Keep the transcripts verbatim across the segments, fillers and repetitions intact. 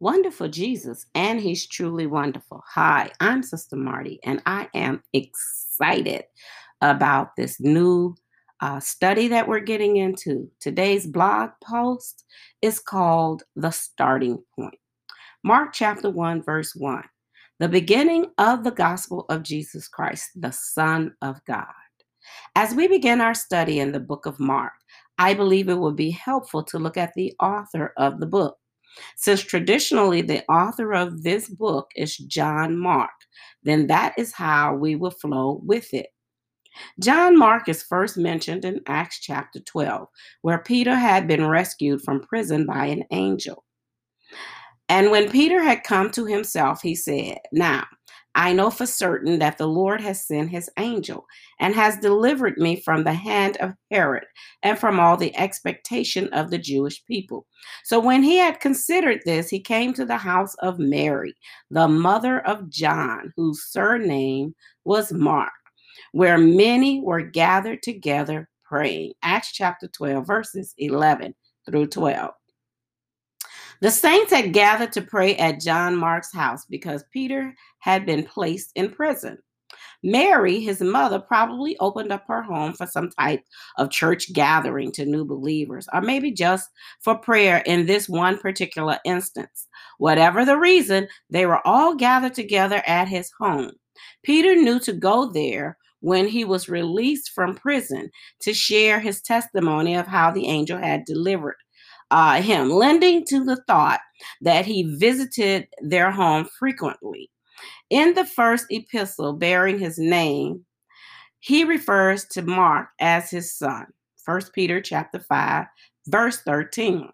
Wonderful Jesus, and he's truly wonderful. Hi, I'm Sister Marty, and I am excited about this new uh, study that we're getting into. Today's blog post is called The Starting Point. Mark chapter one, verse one, the beginning of the gospel of Jesus Christ, the Son of God. As we begin our study in the book of Mark, I believe it would be helpful to look at the author of the book. Since traditionally the author of this book is John Mark, then that is how we will flow with it. John Mark is first mentioned in Acts chapter twelve, where Peter had been rescued from prison by an angel. And when Peter had come to himself, he said, "Now, I know for certain that the Lord has sent his angel and has delivered me from the hand of Herod and from all the expectation of the Jewish people." So when he had considered this, he came to the house of Mary, the mother of John, whose surname was Mark, where many were gathered together praying. Acts chapter twelve, verses eleven through twelve. The saints had gathered to pray at John Mark's house because Peter had been placed in prison. Mary, his mother, probably opened up her home for some type of church gathering to new believers, or maybe just for prayer in this one particular instance. Whatever the reason, they were all gathered together at his home. Peter knew to go there when he was released from prison to share his testimony of how the angel had delivered Uh, him, lending to the thought that he visited their home frequently. In the first epistle bearing his name, he refers to Mark as his son. First Peter chapter five, verse thirteen.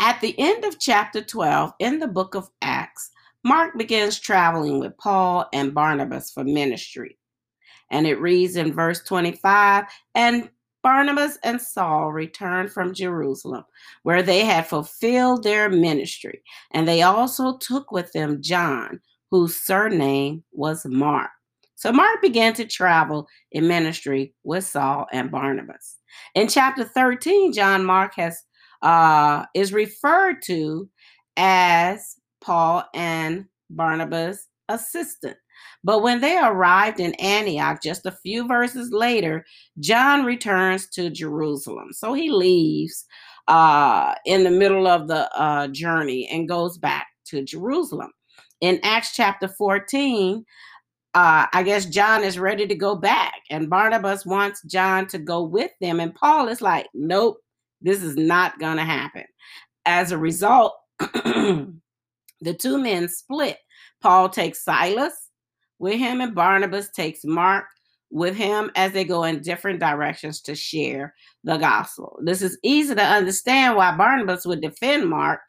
At the end of chapter twelve in the book of Acts, Mark begins traveling with Paul and Barnabas for ministry. And it reads in verse twenty-five, and Barnabas and Saul returned from Jerusalem, where they had fulfilled their ministry, and they also took with them John, whose surname was Mark. So Mark began to travel in ministry with Saul and Barnabas. In chapter thirteen, John Mark has uh, is referred to as Paul and Barnabas' assistant. But when they arrived in Antioch, just a few verses later, John returns to Jerusalem. So he leaves uh, in the middle of the uh, journey and goes back to Jerusalem. In Acts chapter fourteen, uh, I guess John is ready to go back, and Barnabas wants John to go with them. And Paul is like, nope, this is not going to happen. As a result, the two men split. Paul takes Silas with him, and Barnabas takes Mark with him as they go in different directions to share the gospel. This is easy to understand why Barnabas would defend Mark,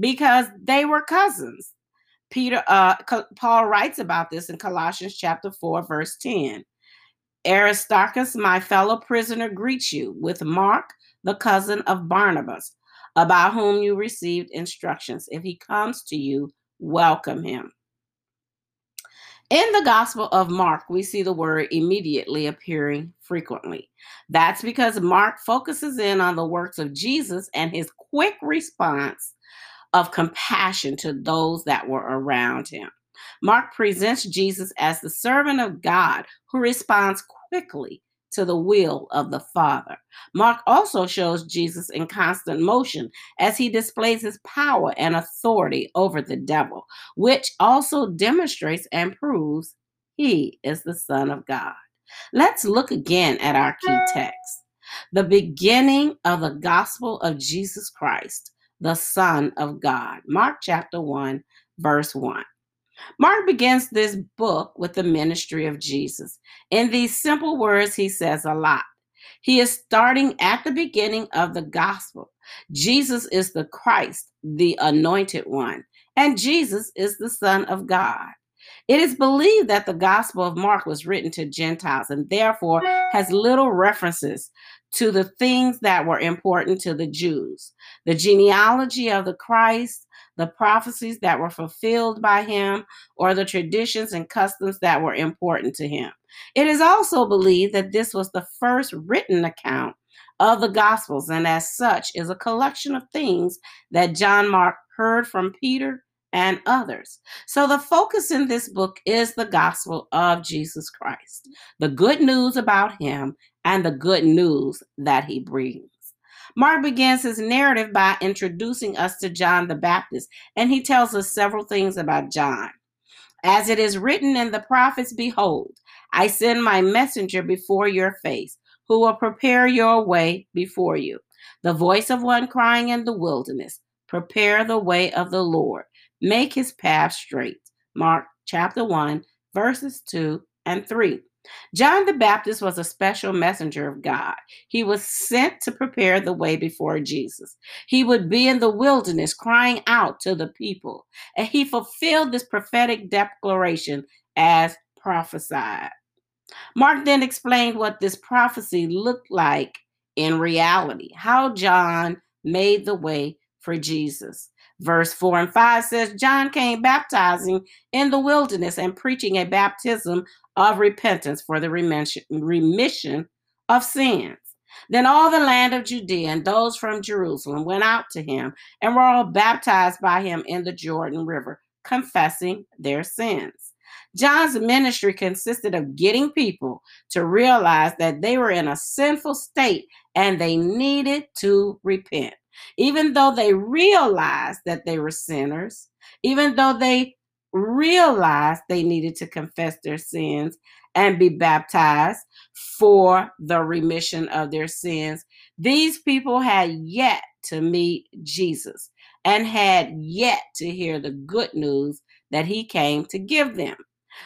because they were cousins. Peter, uh, Paul writes about this in Colossians chapter four, verse ten. Aristarchus, my fellow prisoner, greets you with Mark, the cousin of Barnabas, about whom you received instructions. If he comes to you, welcome him. In the Gospel of Mark, we see the word immediately appearing frequently. That's because Mark focuses in on the works of Jesus and his quick response of compassion to those that were around him. Mark presents Jesus as the servant of God who responds quickly to the will of the Father. Mark also shows Jesus in constant motion as he displays his power and authority over the devil, which also demonstrates and proves he is the Son of God. Let's look again at our key text. The beginning of the gospel of Jesus Christ, the Son of God. Mark chapter one, verse one. Mark begins this book with the ministry of Jesus. In these simple words, he says a lot. He is starting at the beginning of the gospel. Jesus is the Christ, the anointed one, and Jesus is the Son of God. It is believed that the gospel of Mark was written to Gentiles and therefore has little references to the things that were important to the Jews. The genealogy of the Christ, the prophecies that were fulfilled by him, or the traditions and customs that were important to him. It is also believed that this was the first written account of the Gospels, and as such is a collection of things that John Mark heard from Peter and others. So the focus in this book is the gospel of Jesus Christ, the good news about him and the good news that he brings. Mark begins his narrative by introducing us to John the Baptist, and he tells us several things about John. As it is written in the prophets, behold, I send my messenger before your face, who will prepare your way before you. The voice of one crying in the wilderness, prepare the way of the Lord, make his path straight. Mark chapter one, verses two and three. John the Baptist was a special messenger of God. He was sent to prepare the way before Jesus. He would be in the wilderness crying out to the people, and he fulfilled this prophetic declaration as prophesied. Mark then explained what this prophecy looked like in reality, how John made the way for Jesus. Verse four and five says, John came baptizing in the wilderness and preaching a baptism of repentance for the remission of sins. Then all the land of Judea and those from Jerusalem went out to him and were all baptized by him in the Jordan River, confessing their sins. John's ministry consisted of getting people to realize that they were in a sinful state and they needed to repent. Even though they realized that they were sinners, even though they realized they needed to confess their sins and be baptized for the remission of their sins, these people had yet to meet Jesus and had yet to hear the good news that he came to give them.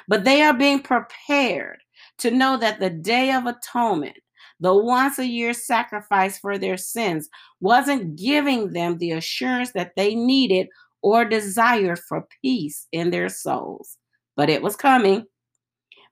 But they are being prepared to know that the Day of Atonement, the once-a-year sacrifice for their sins, wasn't giving them the assurance that they needed or desired for peace in their souls. But it was coming.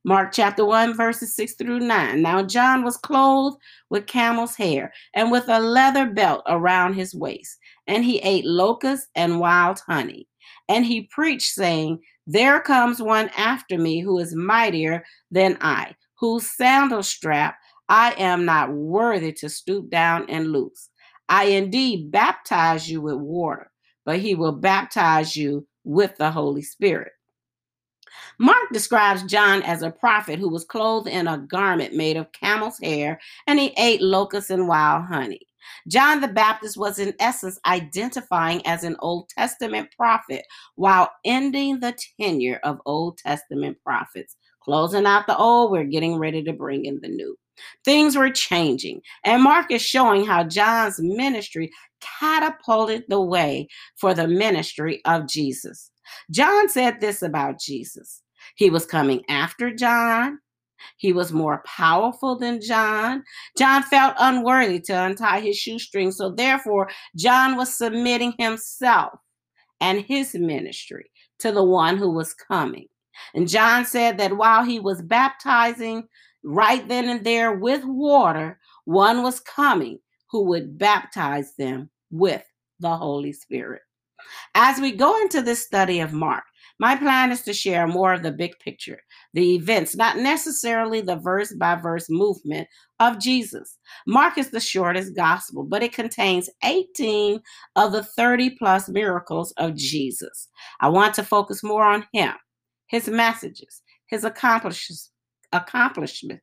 Mark chapter one, verses six through nine. Now John was clothed with camel's hair and with a leather belt around his waist, and he ate locusts and wild honey. And he preached, saying, there comes one after me who is mightier than I, whose sandal strap I am not worthy to stoop down and loose. I indeed baptize you with water, but he will baptize you with the Holy Spirit. Mark describes John as a prophet who was clothed in a garment made of camel's hair, and he ate locusts and wild honey. John the Baptist was in essence identifying as an Old Testament prophet while ending the tenure of Old Testament prophets. Closing out the old, we're getting ready to bring in the new. Things were changing, and Mark is showing how John's ministry catapulted the way for the ministry of Jesus. John said this about Jesus: he was coming after John. He was more powerful than John. John felt unworthy to untie his shoestrings, so therefore John was submitting himself and his ministry to the one who was coming. And John said that while he was baptizing right then and there with water, one was coming who would baptize them with the Holy Spirit. As we go into this study of Mark, my plan is to share more of the big picture, the events, not necessarily the verse-by-verse movement of Jesus. Mark is the shortest gospel, but it contains eighteen of the thirty-plus miracles of Jesus. I want to focus more on him, his messages, his accomplishments, accomplishment,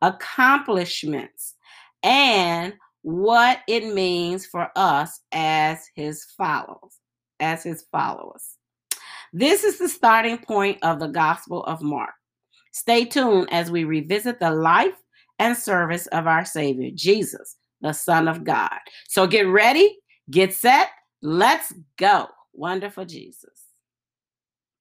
accomplishments, and what it means for us as his followers. As his followers. This is the starting point of the Gospel of Mark. Stay tuned as we revisit the life and service of our Savior, Jesus, the Son of God. So get ready, get set, let's go. Wonderful Jesus.